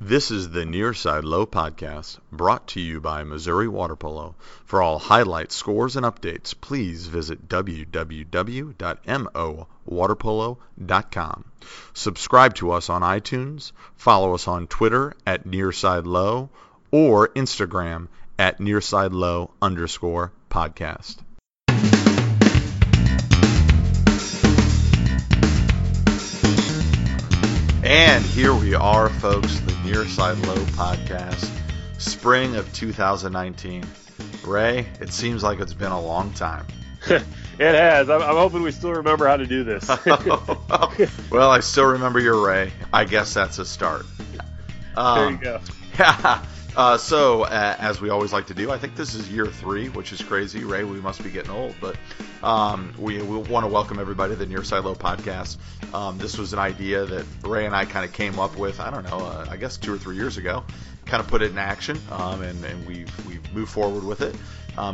This is the Nearside Low podcast, brought to you by Missouri Water Polo. For all highlights, scores, and updates, please visit www.mowaterpolo.com. Subscribe to us on iTunes, follow us on Twitter at Nearside Low, or Instagram at @NearsideLow_podcast. And here we are, folks, the Nearside Low podcast, spring of 2019. Ray, it seems like it's been a long time. It has. I'm hoping we still remember how to do this. Well, I still remember your Ray. I guess that's a start. There you go. Yeah. So, as we always like to do, I think this is year 3, which is crazy. Ray, we must be getting old, but we want to welcome everybody to the Nearside Low podcast. This was an idea that Ray and I kind of came up with, I guess 2 or 3 years ago, kind of put it in action, and we've moved forward with it.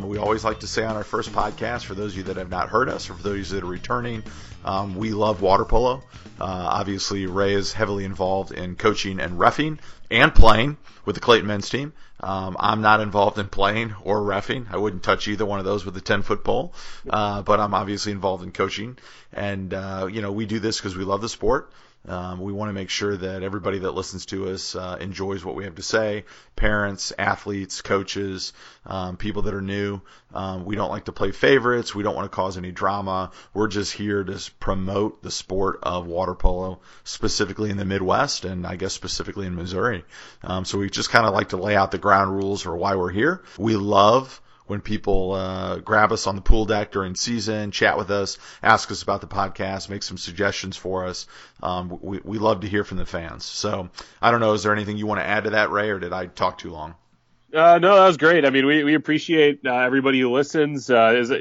We always like to say on our first podcast, for those of you that have not heard us or for those of you that are returning, we love water polo. Obviously, Ray is heavily involved in coaching and reffing and playing with the Clayton men's team. I'm not involved in playing or reffing. I wouldn't touch either one of those with a 10-foot pole, but I'm obviously involved in coaching. And, we do this because we love the sport. We want to make sure that everybody that listens to us enjoys what we have to say. Parents, athletes, coaches, people that are new. We don't like to play favorites. We don't want to cause any drama. We're just here to promote the sport of water polo, specifically in the Midwest and I guess specifically in Missouri. So we just kind of like to lay out the ground rules for why we're here. We love when people grab us on the pool deck during season, chat with us, ask us about the podcast, make some suggestions for us. We love to hear from the fans. So I don't know, is there anything you want to add to that, Ray, or did I talk too long? No, that was great. I mean, we appreciate everybody who listens. As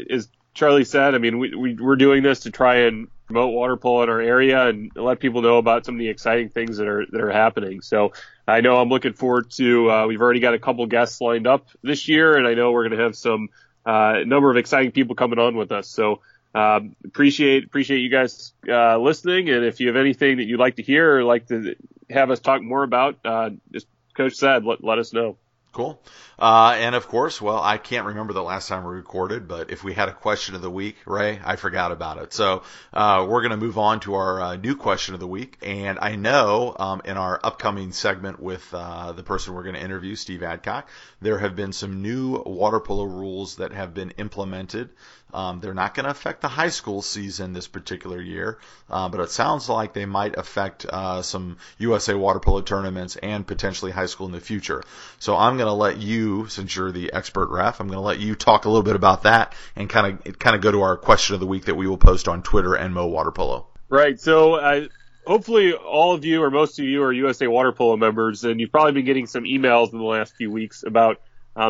Charlie said, I mean, we're doing this to try and promote water polo in our area and let people know about some of the exciting things that are happening. So I know I'm looking forward to, we've already got a couple guests lined up this year, and I know we're going to have some number of exciting people coming on with us. So appreciate you guys listening, and if you have anything that you'd like to hear or like to have us talk more about, as Coach said, let us know. Cool. And of course, well, I can't remember the last time we recorded, but if we had a question of the week, Ray, I forgot about it. So we're going to move on to our new question of the week. And I know in our upcoming segment with the person we're going to interview, Steve Adcock, there have been some new water polo rules that have been implemented. They're not going to affect the high school season this particular year, but it sounds like they might affect some USA water polo tournaments and potentially high school in the future. So I'm going to let you, since you're the expert ref, I'm going to let you talk a little bit about that and kind of go to our question of the week that we will post on Twitter and Mo Water Polo. Right. So hopefully all of you or most of you are USA Water Polo members, and you've probably been getting some emails in the last few weeks about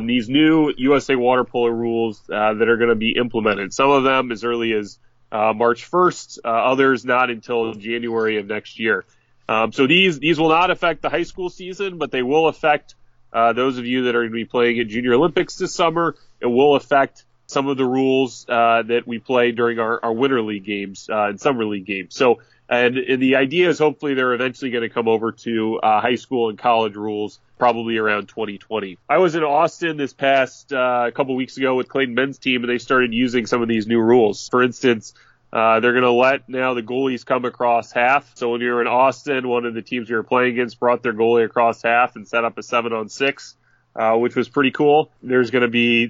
these new USA Water Polo rules that are going to be implemented. Some of them as early as March 1st, others not until January of next year. So these will not affect the high school season, but they will affect those of you that are going to be playing at Junior Olympics this summer. It will affect some of the rules that we play during our winter league games and summer league games. So, and the idea is hopefully they're eventually going to come over to high school and college rules probably around 2020. I was in Austin this past couple weeks ago with Clayton men's team, and they started using some of these new rules. For instance, they're going to let now the goalies come across half. So when you were in Austin, one of the teams we were playing against brought their goalie across half and set up a 7-on-6, which was pretty cool. There's going to be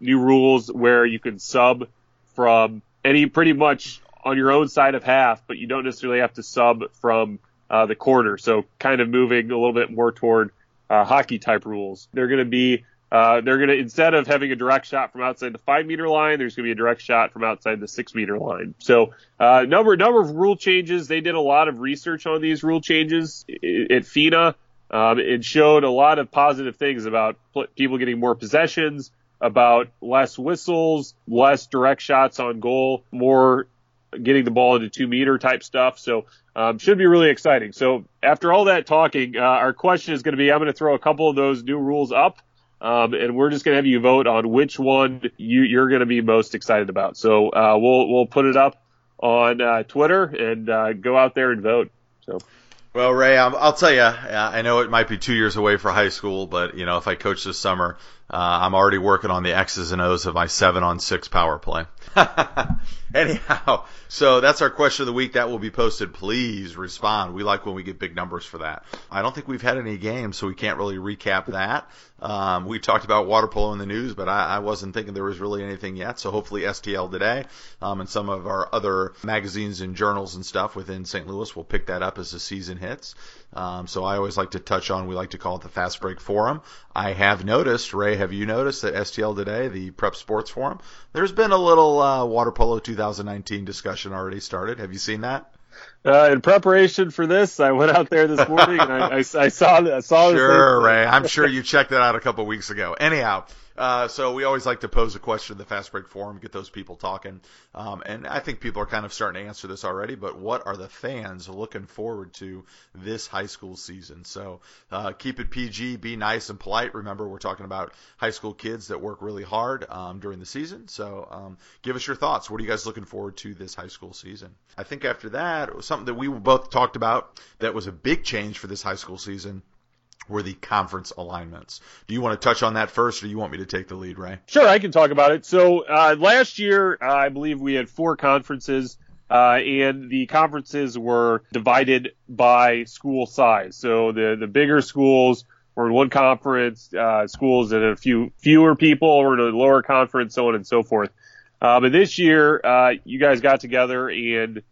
new rules where you can sub from any pretty much on your own side of half, but you don't necessarily have to sub from the corner. So kind of moving a little bit more toward hockey type rules. They're going to be instead of having a direct shot from outside the 5-meter line, there's going to be a direct shot from outside the 6-meter line. So, number of rule changes. They did a lot of research on these rule changes at FINA. It showed a lot of positive things about people getting more possessions, about less whistles, less direct shots on goal, more getting the ball into 2-meter type stuff. So, should be really exciting. So after all that talking, our question is going to be, I'm going to throw a couple of those new rules up. And we're just going to have you vote on which one you're going to be most excited about. So we'll put it up on Twitter and go out there and vote. So Well, Ray, I'll tell you, I know it might be 2 years away for high school, but, you know, if I coach this summer, I'm already working on the X's and O's of my 7-on-6 power play. Anyhow, so that's our question of the week. That will be posted. Please respond. We like when we get big numbers for that. I don't think we've had any games, so we can't really recap that. We talked about water polo in the news, but I wasn't thinking there was really anything yet, so hopefully STL Today and some of our other magazines and journals and stuff within St. Louis will pick that up as the season hits. So I always like to touch on, we like to call it the Fast Break Forum. I have noticed, Ray, have you noticed that STL Today, the Prep Sports Forum, there's been a little Water Polo 2019 discussion already started. Have you seen that? In preparation for this, I went out there this morning and I saw Sure, Ray. I'm sure you checked that out a couple weeks ago. Anyhow, so we always like to pose a question in the Fast Break Forum, get those people talking. And I think people are kind of starting to answer this already, but what are the fans looking forward to this high school season? So keep it PG, be nice and polite. Remember, we're talking about high school kids that work really hard during the season. So give us your thoughts. What are you guys looking forward to this high school season? I think after that, something that we both talked about that was a big change for this high school season were the conference alignments. Do you want to touch on that first, or do you want me to take the lead, Ray? Sure, I can talk about it. So last year, I believe we had 4 conferences, and the conferences were divided by school size. So the bigger schools were in one conference, schools that had fewer people were in a lower conference, so on and so forth. But this year, you guys got together and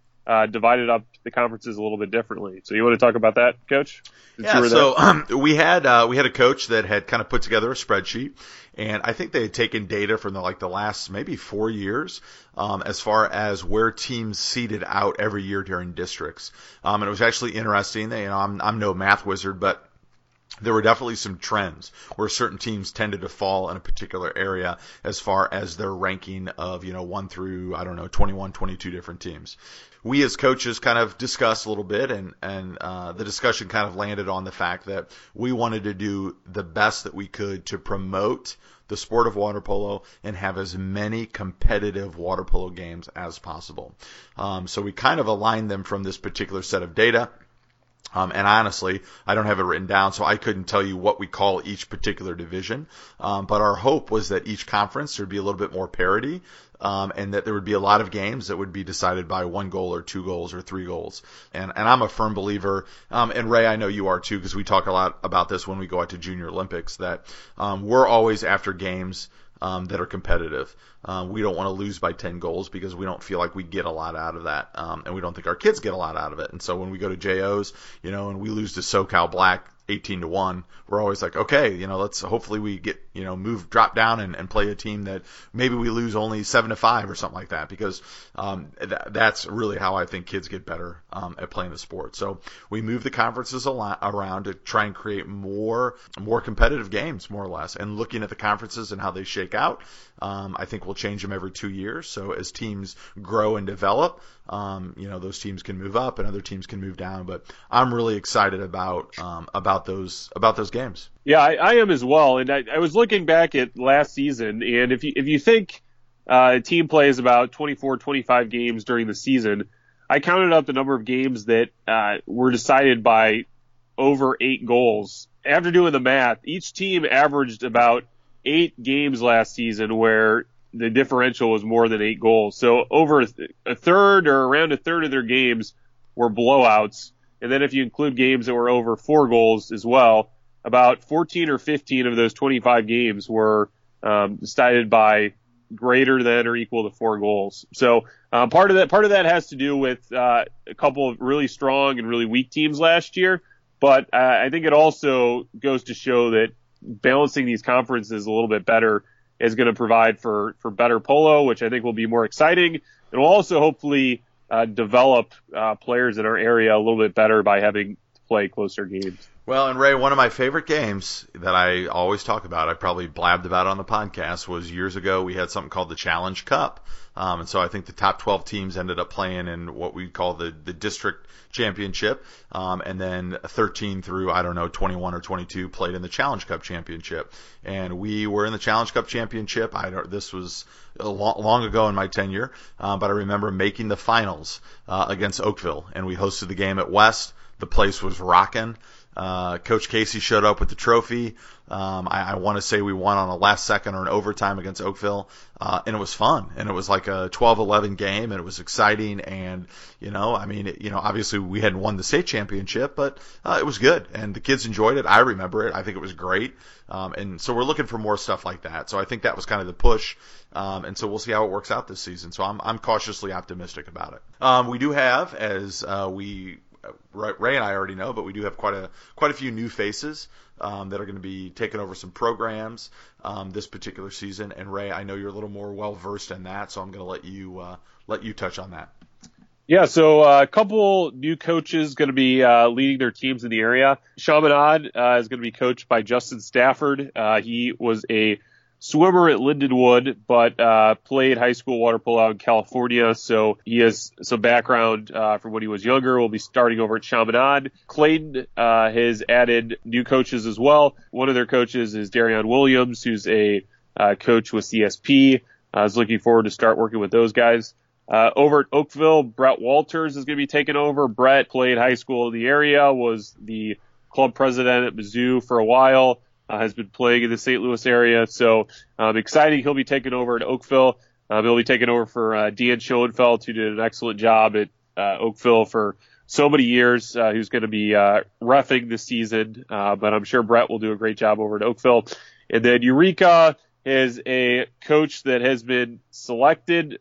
divided up the conferences a little bit differently. So you want to talk about that, Coach? Yeah, so we had a coach that had kind of put together a spreadsheet, and I think they had taken data from the last maybe 4 years as far as where teams seeded out every year during districts. And it was actually interesting. I'm no math wizard, but there were definitely some trends where certain teams tended to fall in a particular area as far as their ranking of, 1 through, 21, 22 different teams. We as coaches kind of discussed a little bit, and the discussion kind of landed on the fact that we wanted to do the best that we could to promote the sport of water polo and have as many competitive water polo games as possible. So we kind of aligned them from this particular set of data. And honestly, I don't have it written down, so I couldn't tell you what we call each particular division. But our hope was that each conference there'd be a little bit more parity, and that there would be a lot of games that would be decided by 1 goal or 2 goals or 3 goals. And I'm a firm believer, and Ray, I know you are too, because we talk a lot about this when we go out to Junior Olympics, that we're always after games that are competitive. We don't want to lose by 10 goals because we don't feel like we get a lot out of that, and we don't think our kids get a lot out of it. And so when we go to JOs, and we lose to SoCal Black 18-1, we're always like, okay, let's hopefully we get, drop down and play a team that maybe we lose only 7-5 or something like that, because that's really how I think kids get better at playing the sport. So we move the conferences around to try and create more competitive games, more or less, and looking at the conferences and how they shake out. I think we'll change them every 2 years. So as teams grow and develop, those teams can move up and other teams can move down. But I'm really excited about those games. Yeah, I am as well. And I was looking back at last season, and if you think a team plays about 24, 25 games during the season, I counted up the number of games that were decided by over 8 goals. After doing the math, each team averaged about 8 games last season where the differential was more than 8 goals. So over a third or around a third of their games were blowouts. And then if you include games that were over 4 goals as well, about 14 or 15 of those 25 games were decided by greater than or equal to 4 goals. So part of that has to do with a couple of really strong and really weak teams last year. But I think it also goes to show that balancing these conferences a little bit better is going to provide for better polo, which I think will be more exciting. It will also hopefully develop players in our area a little bit better by having to play closer games. Well, and Ray, one of my favorite games that I always talk about, I probably blabbed about on the podcast, was years ago we had something called the Challenge Cup. And so I think the top 12 teams ended up playing in what we call the district championship. And then 13 through, 21 or 22 played in the Challenge Cup championship. And we were in the Challenge Cup championship. This was long ago in my tenure, but I remember making the finals against Oakville. And we hosted the game at West. the place was rocking. Coach Casey showed up with the trophy. I want to say we won on a last second or an overtime against Oakville, and it was fun. And it was like a 12-11 game, and it was exciting. And, you know, I mean, you know, obviously we hadn't won the state championship, but it was good. And the kids enjoyed it. I remember it. I think it was great. And so we're looking for more stuff like that. So I think that was kind of the push. And so we'll see how it works out this season. So I'm cautiously optimistic about it. We do have, as Ray and I already know, but we do have quite a few new faces that are going to be taking over some programs this particular season. And Ray, I know you're a little more well versed in that, so I'm going to let you touch on that. Yeah, so a couple new coaches going to be leading their teams in the area. Chaminade is going to be coached by Justin Stafford. He was a swimmer at Lindenwood, but played high school water polo out in California, so he has some background from when he was younger. We'll be starting over at Chaminade. Clayton has added new coaches as well. One of their coaches is Darion Williams, who's a coach with CSP. I was looking forward to start working with those guys. Over at Oakville, Brett Walters is going to be taking over. Brett played high school in the area, was the club president at Mizzou for a while. Has been playing in the St. Louis area, so exciting. He'll be taking over at Oakville. He'll be taking over for Dan Schoenfeld, who did an excellent job at Oakville for so many years. Who's going to be reffing this season, but I'm sure Brett will do a great job over at Oakville. And then Eureka is a coach that has been selected,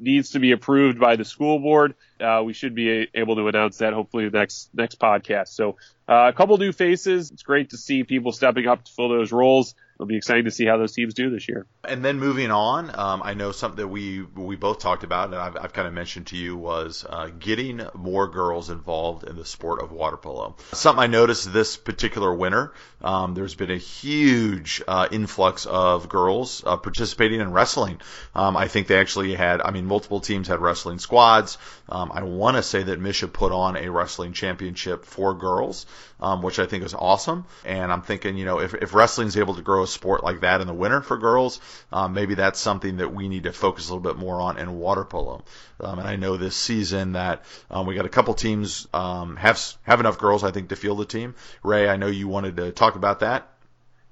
needs to be approved by the school board. We should be able to announce that hopefully the next podcast. So a couple new faces. It's great to see people stepping up to fill those roles. It'll be exciting to see how those teams do this year. And then moving on, I know something that we both talked about, and I've kind of mentioned to you, was getting more girls involved in the sport of water polo. Something I noticed this particular winter, there's been a huge influx of girls participating in wrestling. I think they actually had, multiple teams had wrestling squads. I want to say that Misha put on a wrestling championship for girls, which I think is awesome. And I'm thinking, you know, if wrestling's able to grow a sport like that in the winter for girls, maybe that's something that we need to focus a little bit more on in water polo. And I know this season that we got a couple teams have enough girls, I think, to field a team. Ray, I know you wanted to talk about that.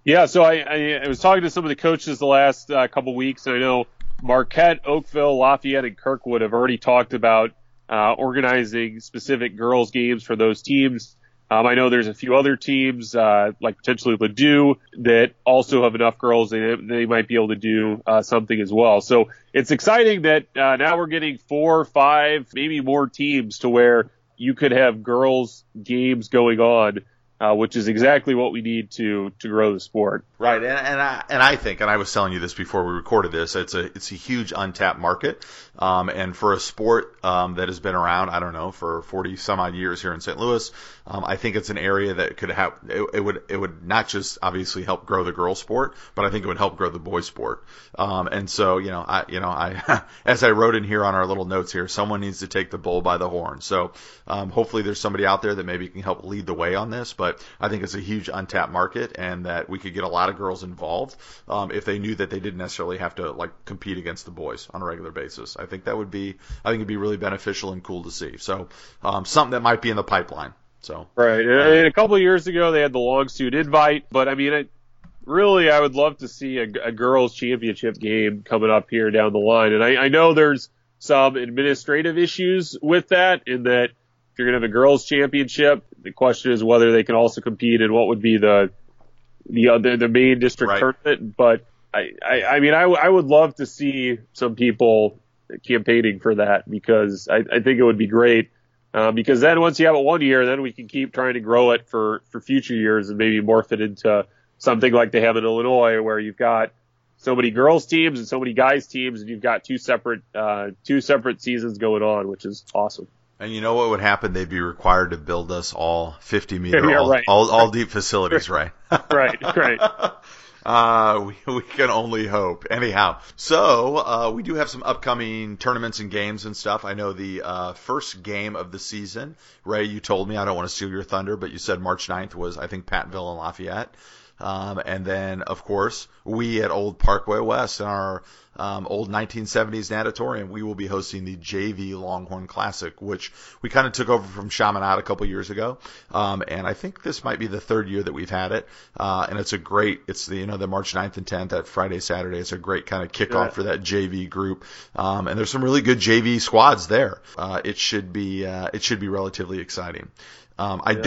Yeah, so I was talking to some of the coaches the last couple weeks, and I know Marquette, Oakville, Lafayette, and Kirkwood have already talked about organizing specific girls games for those teams. I know there's a few other teams, like potentially Ledoux, that also have enough girls that they might be able to do something as well. So it's exciting that now we're getting 4 or 5, maybe more teams to where you could have girls games going on, which is exactly what we need to grow the sport. Right, and I think, and I was telling you this before we recorded this, it's a huge untapped market, and for a sport that has been around, I don't know, for 40 some odd years here in St. Louis, I think it's an area that could have it would not just obviously help grow the girls sport, but I think it would help grow the boys sport. And so I as I wrote in here on our little notes here, someone needs to take the bull by the horn. So hopefully there's somebody out there that maybe can help lead the way on this, but I think it's a huge untapped market, and that we could get a lot of girls involved if they knew that they didn't necessarily have to like compete against the boys on a regular basis. I think that would be, I think it'd be really beneficial and cool to see. So something that might be in the pipeline. So right, and a couple of years ago they had the long suit invite, but I would love to see a girls championship game coming up here down the line, and I know there's some administrative issues with that, in that if you're going to have a girls championship, the question is whether they can also compete in what would be the main district tournament. But I would love to see some people campaigning for that, because I think it would be great. Because then once you have it one year, then we can keep trying to grow it for future years and maybe morph it into something like they have in Illinois, where you've got so many girls teams and so many guys teams, and you've got two separate seasons going on, which is awesome. And you know what would happen? They'd be required to build us all 50-meter, all deep facilities, right? Right. We can only hope. Anyhow, so we do have some upcoming tournaments and games and stuff. I know the first game of the season, Ray, you told me, I don't want to steal your thunder, but you said March 9th was, I think, Pattonville and Lafayette. And then, of course, we at Old Parkway West in our old 1970s natatorium, we will be hosting the JV Longhorn Classic, which we kind of took over from Chaminade a couple years ago. And I think this might be the third year that we've had it. And it's a great, it's the, you know, the March 9th and 10th, that Friday, Saturday. It's a great kind of kickoff for that JV group. And there's some really good JV squads there. It should be relatively exciting. As I'm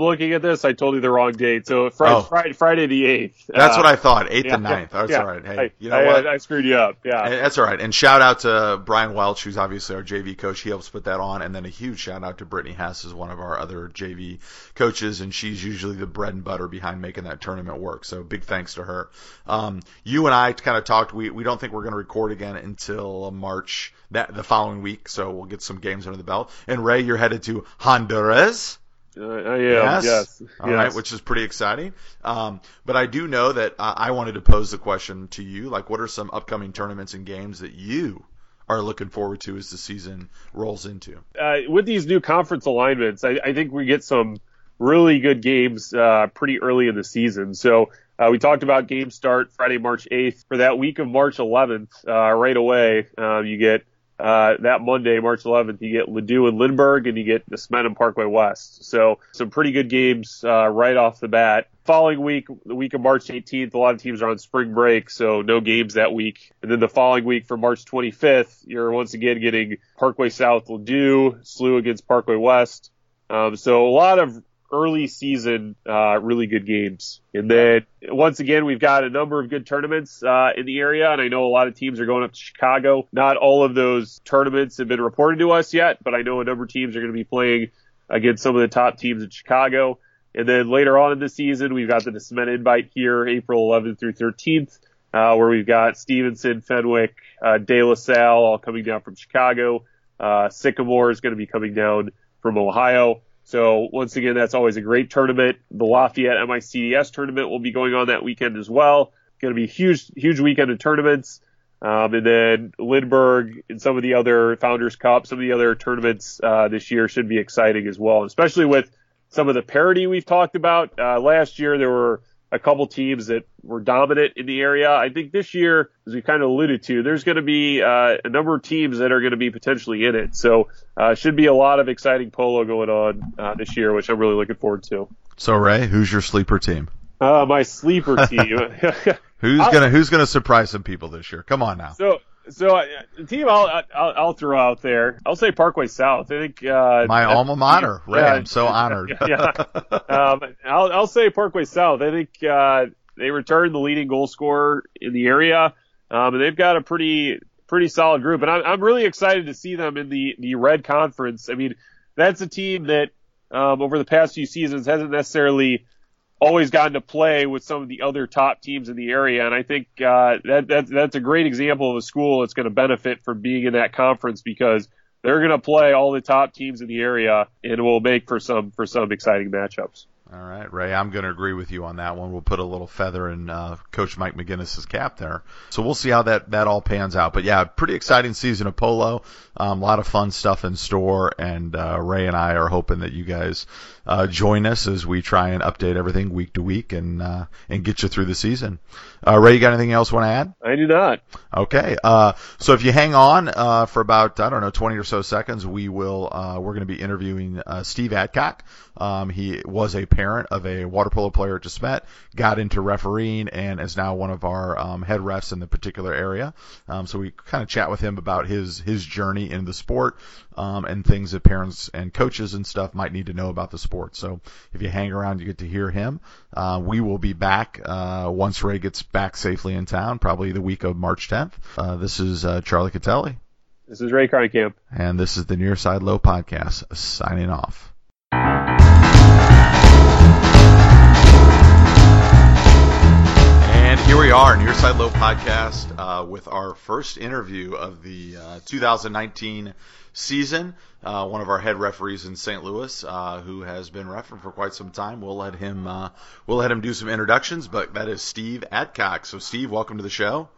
looking at this, I told you the wrong date. So Friday the 8th. That's what I thought, 8th and 9th. That's all right. Hey, you know what? I screwed you up. Yeah, that's all right. And shout out to Brian Welch, who's obviously our JV coach. He helps put that on. And then a huge shout out to Brittany Hass, who's one of our other JV coaches, and she's usually the bread and butter behind making that tournament work. So big thanks to her. You and I kind of talked. We don't think we're going to record again until March the following week. So we'll get some games under the belt. And Ray, you're headed to Honduras. Yes. All right, which is pretty exciting. But I do know that I wanted to pose the question to you, like, what are some upcoming tournaments and games that you are looking forward to as the season rolls into? With these new conference alignments, I think we get some really good games pretty early in the season. So we talked about game start Friday, March 8th. For that week of March 11th, right away, you get that Monday, March 11th, you get Ledoux and Lindbergh, and you get the Smetham and Parkway West. So some pretty good games right off the bat. Following week, the week of March 18th, a lot of teams are on spring break, so no games that week. And then the following week for March 25th, you're once again getting Parkway South, Ledoux, Slough against Parkway West. So a lot of early season really good games. And then once again, we've got a number of good tournaments in the area, and I know a lot of teams are going up to Chicago. Not all of those tournaments have been reported to us yet, but I know a number of teams are going to be playing against some of the top teams in Chicago. And then later on in the season, we've got the Nissimena invite here April 11th through 13th, where we've got Stevenson, Fenwick, De La Salle all coming down from Chicago. Sycamore is going to be coming down from Ohio. So once again, that's always a great tournament. The Lafayette MICDS tournament will be going on that weekend as well. It's going to be a huge weekend of tournaments. And then Lindbergh and some of the other Founders Cup, some of the other tournaments this year should be exciting as well, especially with some of the parity we've talked about. Last year, there were a couple teams that were dominant in the area. I think this year, as we kind of alluded to, there's going to be a number of teams that are going to be potentially in it. So should be a lot of exciting polo going on this year, which I'm really looking forward to. So, Ray, who's your sleeper team? My sleeper team. Who's gonna surprise some people this year? Come on now. So the team I'll throw out there, I'll say Parkway South. I think my alma mater. Ray, I'm so honored. I'll say Parkway South. I think they returned the leading goal scorer in the area, and they've got a pretty solid group. And I'm really excited to see them in the Red Conference. I mean, that's a team that over the past few seasons hasn't necessarily always gotten to play with some of the other top teams in the area. And I think that's a great example of a school that's going to benefit from being in that conference, because they're going to play all the top teams in the area, and will make for some exciting matchups. All right, Ray, I'm going to agree with you on that one. We'll put a little feather in Coach Mike McGinnis's cap there. So we'll see how that all pans out. But, yeah, pretty exciting season of polo, a lot of fun stuff in store, and Ray and I are hoping that you guys join us as we try and update everything week to week and get you through the season. Ray, you got anything else you want to add? I do not. Okay. So if you hang on for about, 20 or so seconds, we're going to be interviewing Steve Adcock. He was a parent of a water polo player at Desmet, got into refereeing, and is now one of our head refs in the particular area. So we kind of chat with him about his journey in the sport and things that parents and coaches and stuff might need to know about the sport. So if you hang around, you get to hear him. We will be back once Ray gets back safely in town, probably the week of March 10th. This is Charlie Catelli. This is Ray Carnicamp. And this is the Nearside Low Podcast, signing off. And here we are, Nearside Low Podcast, with our first interview of the 2019 season. One of our head referees in St. Louis, who has been refereeing for quite some time. We'll let him do some introductions, but that is Steve Adcock. So, Steve, welcome to the show.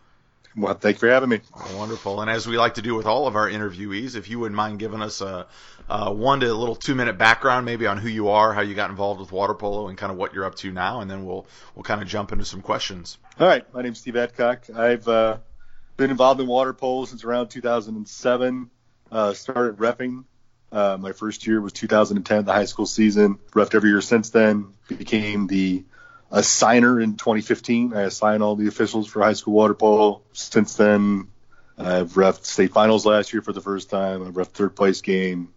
Well, thank you for having me. Wonderful. And as we like to do with all of our interviewees, if you wouldn't mind giving us a 1 to a little 2-minute background maybe on who you are, how you got involved with water polo, and kind of what you're up to now, and then we'll kind of jump into some questions. All right. My name's Steve Adcock. I've been involved in water polo since around 2007. Started reffing. My first year was 2010, the high school season. Reffed every year since then. Became the assigner in 2015. I assign all the officials for high school water polo. Since then, I've reffed state finals last year for the first time. I've reffed third place game.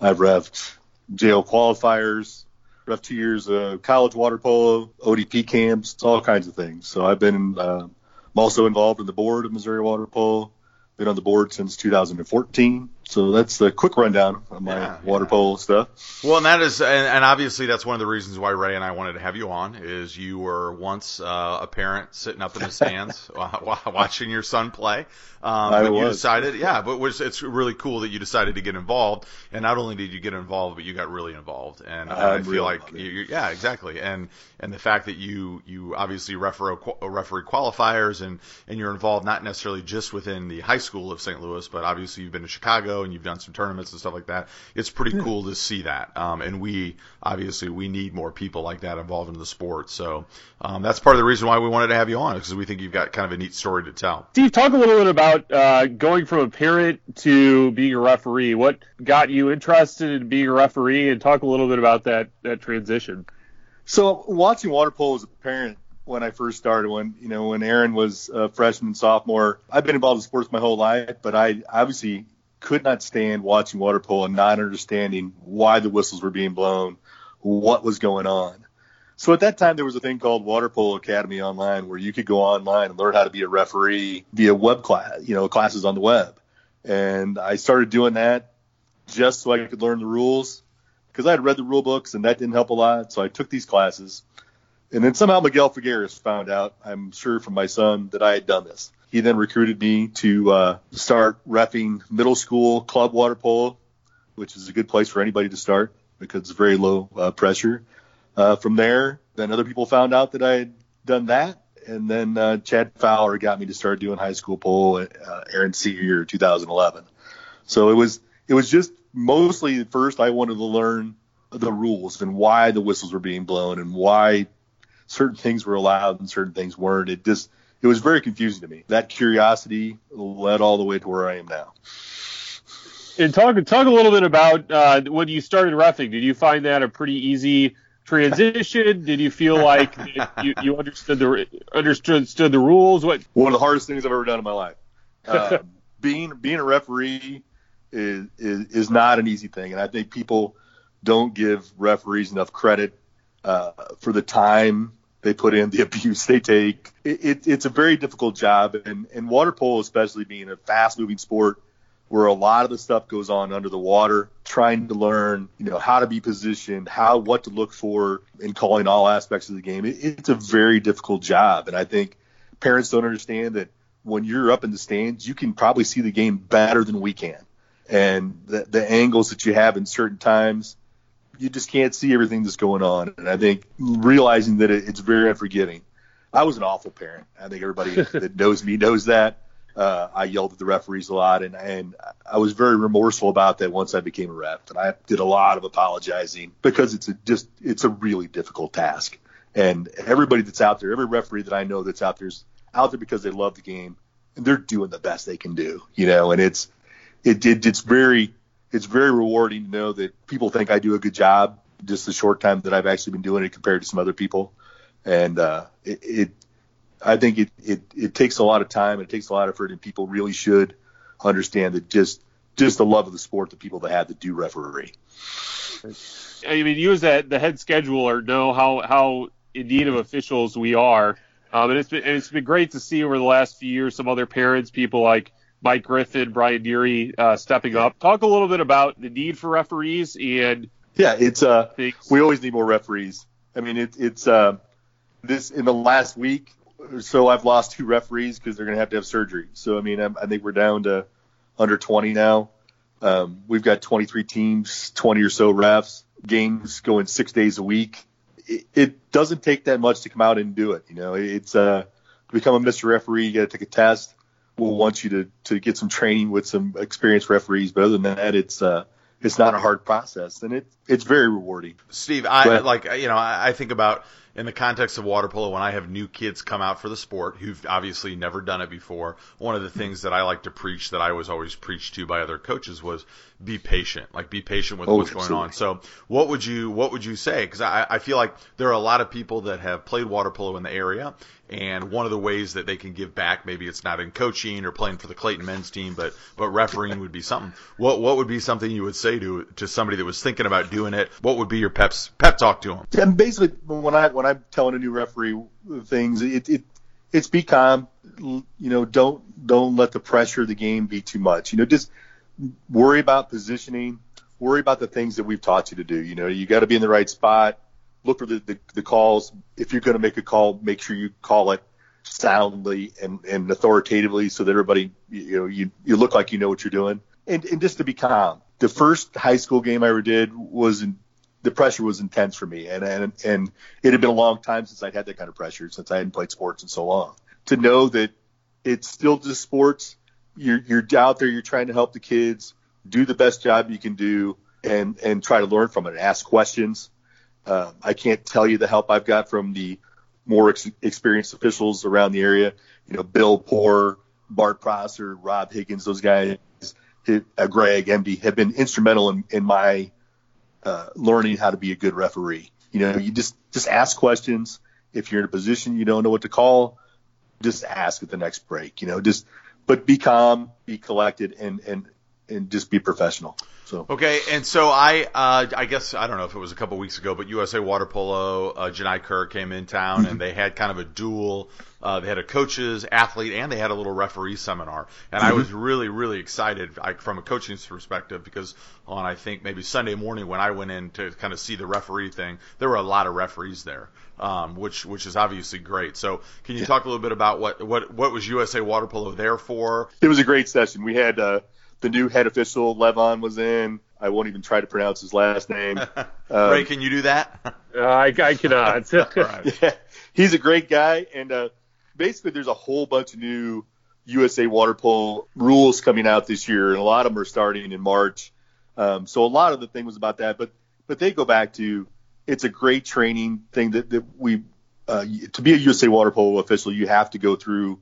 I've reffed JO qualifiers. Reffed 2 years of college water polo, ODP camps, all kinds of things. So I've been I'm also involved in the board of Missouri Water Polo. Been on the board since 2014. So that's the quick rundown on my water polo stuff. Well, and that is, and obviously that's one of the reasons why Ray and I wanted to have you on, is you were once a parent sitting up in the stands watching your son play. You decided, it's really cool that you decided to get involved. And not only did you get involved, but you got really involved. And I feel like, exactly. And the fact that you obviously referee qualifiers, and you're involved not necessarily just within the high school of St. Louis, but obviously you've been to Chicago, and you've done some tournaments and stuff like that. It's pretty cool to see that. And we need more people like that involved in the sport. So that's part of the reason why we wanted to have you on, because we think you've got kind of a neat story to tell. Steve, talk a little bit about going from a parent to being a referee. What got you interested in being a referee, and talk a little bit about that transition. So watching water polo as a parent, when I first started, when Aaron was a freshman, sophomore, I've been involved in sports my whole life, but I obviously could not stand watching water polo and not understanding why the whistles were being blown, what was going on. So at that time, there was a thing called Water Polo Academy online, where you could go online and learn how to be a referee via web class, classes on the web. And I started doing that just so I could learn the rules, because I had read the rule books and that didn't help a lot. So I took these classes, and then somehow Miguel Figueres found out, I'm sure from my son, that I had done this. He then recruited me to start reffing middle school club water polo, which is a good place for anybody to start because it's very low pressure. From there, then other people found out that I had done that, and then Chad Fowler got me to start doing high school polo at Aaron's senior year, 2011. So it was just mostly at first I wanted to learn the rules and why the whistles were being blown and why certain things were allowed and certain things weren't. It was very confusing to me. That curiosity led all the way to where I am now. And talk a little bit about when you started reffing. Did you find that a pretty easy transition? Did you feel like you understood the rules? One of the hardest things I've ever done in my life. Being a referee is not an easy thing, and I think people don't give referees enough credit for the time they put in, the abuse they take. It's a very difficult job, and water polo, especially being a fast-moving sport where a lot of the stuff goes on under the water, trying to learn, how to be positioned, what to look for, and calling all aspects of the game. It's a very difficult job, and I think parents don't understand that when you're up in the stands, you can probably see the game better than we can, and the angles that you have in certain times, you just can't see everything that's going on. And I think realizing that it's very unforgiving. I was an awful parent. I think everybody that knows me knows that. I yelled at the referees a lot, and I was very remorseful about that once I became a ref. And I did a lot of apologizing because it's a really difficult task. And everybody that's out there, every referee that I know that's out there is out there because they love the game and they're doing the best they can do, and it's very rewarding to know that people think I do a good job, just the short time that I've actually been doing it compared to some other people. And I think it takes a lot of time, and it takes a lot of effort, and people really should understand that just the love of the sport, the people that have to do referee. I mean, you as the head scheduler know how in need of officials we are. And it's been great to see over the last few years some other parents, people like Mike Griffin, Brian Deary stepping up. Talk a little bit about the need for referees and we always need more referees. I mean, this in the last week or so, I've lost 2 referees because they're going to have surgery. So I mean, I think we're down to under 20 now. We've got 23 teams, 20 or so refs, games going 6 days a week. It doesn't take that much to come out and do it. To become a Mr. Referee, you got to take a test. we'll want you to get some training with some experienced referees. But other than that, it's not a hard process, and it's very rewarding. Steve, I think about in the context of water polo when I have new kids come out for the sport who've obviously never done it before. One of the things that I like to preach that I was always preached to by other coaches was be patient. Like, be patient with what's going on. So what would you say? Because I feel like there are a lot of people that have played water polo in the area, and one of the ways that they can give back, maybe it's not in coaching or playing for the Clayton men's team, but refereeing would be something. What would be something you would say to somebody that was thinking about doing it? What would be your pep talk to them? And basically, when I'm telling a new referee things, it's be calm. You know, don't let the pressure of the game be too much. You know, just worry about positioning. Worry about the things that we've taught you to do. You know, you got to be in the right spot. Look for the calls. If you're going to make a call, make sure you call it soundly and authoritatively, so that everybody, you know, you look like you know what you're doing. And just to be calm. The first high school game I ever did the pressure was intense for me, and it had been a long time since I'd had that kind of pressure, since I hadn't played sports in so long. To know that it's still just sports, you're out there, you're trying to help the kids, do the best job you can do, and try to learn from it, ask questions. I can't tell you the help I've got from the more experienced officials around the area. You know, Bill Poor, Bart Prosser, Rob Higgins, those guys, Greg MD, have been instrumental in my learning how to be a good referee. You know, you just ask questions. If you're in a position you don't know what to call, just ask at the next break. You know, but be calm, be collected, and just be professional. So. Okay, and so I guess, I don't know if it was a couple weeks ago, but USA Water Polo, Janai Kerr came in town, and they had kind of a duel. They had a coaches, athlete, and they had a little referee seminar. And I was really, really excited from a coaching perspective, because on, I think, maybe Sunday morning when I went in to kind of see the referee thing, there were a lot of referees there, which is obviously great. So can you talk a little bit about what was USA Water Polo there for? It was a great session. We had the new head official, Levon, was in. I won't even try to pronounce his last name. Ray, can you do that? I cannot. Yeah. He's a great guy. And basically there's a whole bunch of new USA Water Polo rules coming out this year, and a lot of them are starting in March. So a lot of the thing was about that. But they go back to, it's a great training thing that we to be a USA Water Polo official, you have to go through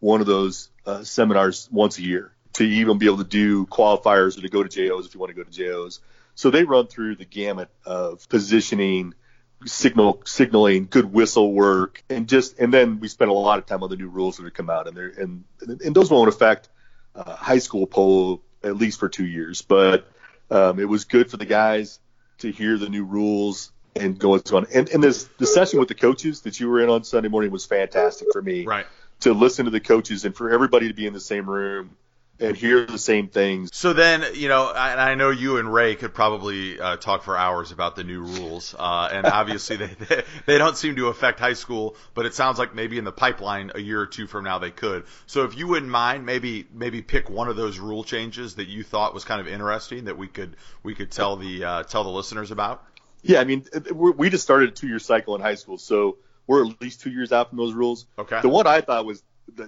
one of those seminars once a year, to even be able to do qualifiers or to go to JOs if you want to go to JOs. So they run through the gamut of positioning, signaling, good whistle work, and then we spend a lot of time on the new rules that are come out, and those won't affect high school polo at least for 2 years. But it was good for the guys to hear the new rules and go on. And the session with the coaches that you were in on Sunday morning was fantastic for me. Right. To listen to the coaches and for everybody to be in the same room and hear the same things. So then, you know, I know you and Ray could probably talk for hours about the new rules, and obviously they don't seem to affect high school, but it sounds like maybe in the pipeline a year or two from now they could. So if you wouldn't mind, maybe pick one of those rule changes that you thought was kind of interesting that we could tell the listeners about. Yeah, I mean, we just started a 2-year cycle in high school, so we're at least 2 years out from those rules. Okay. The one I thought was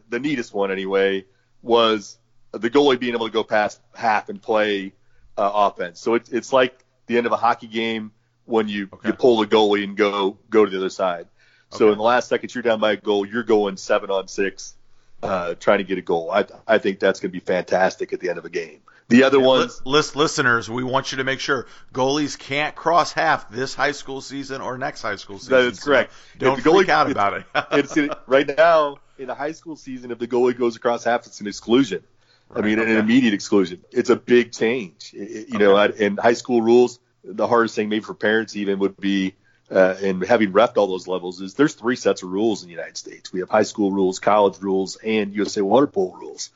the neatest one anyway was the goalie being able to go past half and play offense. So it's like the end of a hockey game when you pull the goalie and go to the other side. Okay. So in the last second, you're down by a goal. You're going 7-on-6 trying to get a goal. I think that's going to be fantastic at the end of a game. The other ones, listeners, we want you to make sure goalies can't cross half this high school season or next high school season. That's correct. So don't freak out about it. It's right now in the high school season, if the goalie goes across half, it's an exclusion. Right. I mean, an immediate exclusion. It's a big change. You know, in high school rules, the hardest thing maybe for parents even would be, and having reffed all those levels, is there's 3 sets of rules in the United States. We have high school rules, college rules, and USA Water Polo rules.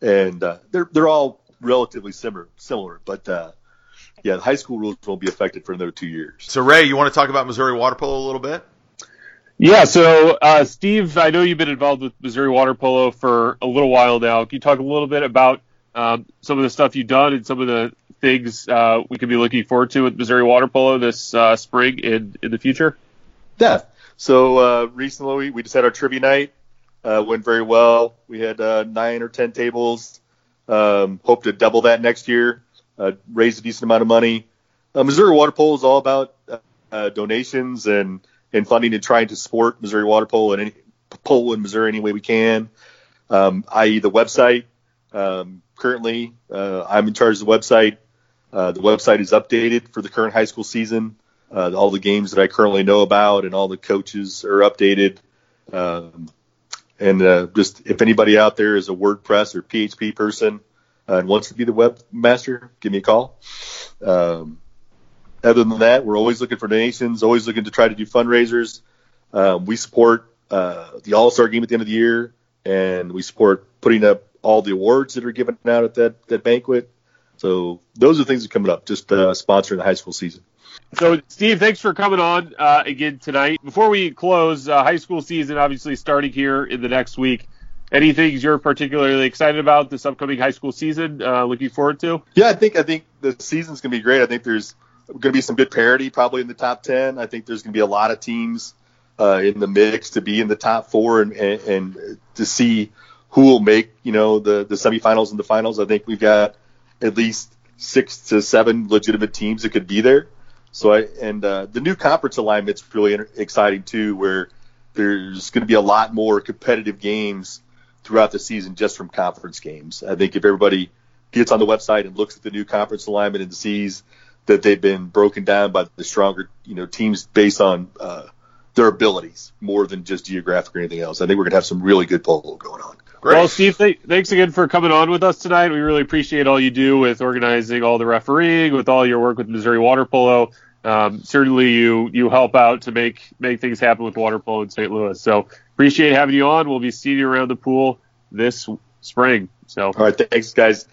And they're all relatively similar. But, yeah, the high school rules won't be affected for another 2 years. So, Ray, you want to talk about Missouri Water Polo a little bit? Yeah, so Steve, I know you've been involved with Missouri Water Polo for a little while now. Can you talk a little bit about some of the stuff you've done and some of the things we could be looking forward to with Missouri Water Polo this spring and in the future? Yeah, so recently we just had our trivia night. Went very well. We had 9 or 10 tables. Hope to double that next year. Raise a decent amount of money. Missouri Water Polo is all about donations and funding and trying to support Missouri Water Polo and any polo in Missouri any way we can, i.e. the website. Currently, I'm in charge of the website. The website is updated for the current high school season. All the games that I currently know about and all the coaches are updated. Just if anybody out there is a WordPress or PHP person and wants to be the webmaster, give me a call. Other than that, we're always looking for donations, always looking to try to do fundraisers. We support the All-Star game at the end of the year, and we support putting up all the awards that are given out at that banquet. So those are things that are coming up, just sponsoring the high school season. So, Steve, thanks for coming on again tonight. Before we close, high school season obviously starting here in the next week. Anything you're particularly excited about this upcoming high school season, looking forward to? Yeah, I think the season's going to be great. I think there's going to be some good parity probably in the top 10. I think there's going to be a lot of teams in the mix to be in the top 4 and to see who will make, the semifinals and the finals. I think we've got at least 6 to 7 legitimate teams that could be there. So the new conference alignment's really exciting too, where there's going to be a lot more competitive games throughout the season just from conference games. I think if everybody gets on the website and looks at the new conference alignment and sees that they've been broken down by the stronger, teams based on their abilities more than just geographic or anything else, I think we're going to have some really good polo going on. Great. Well, Steve, thanks again for coming on with us tonight. We really appreciate all you do with organizing all the refereeing, with all your work with Missouri Water Polo. Certainly you help out to make things happen with water polo in St. Louis. So appreciate having you on. We'll be seeing you around the pool this spring. So, all right, thanks, guys.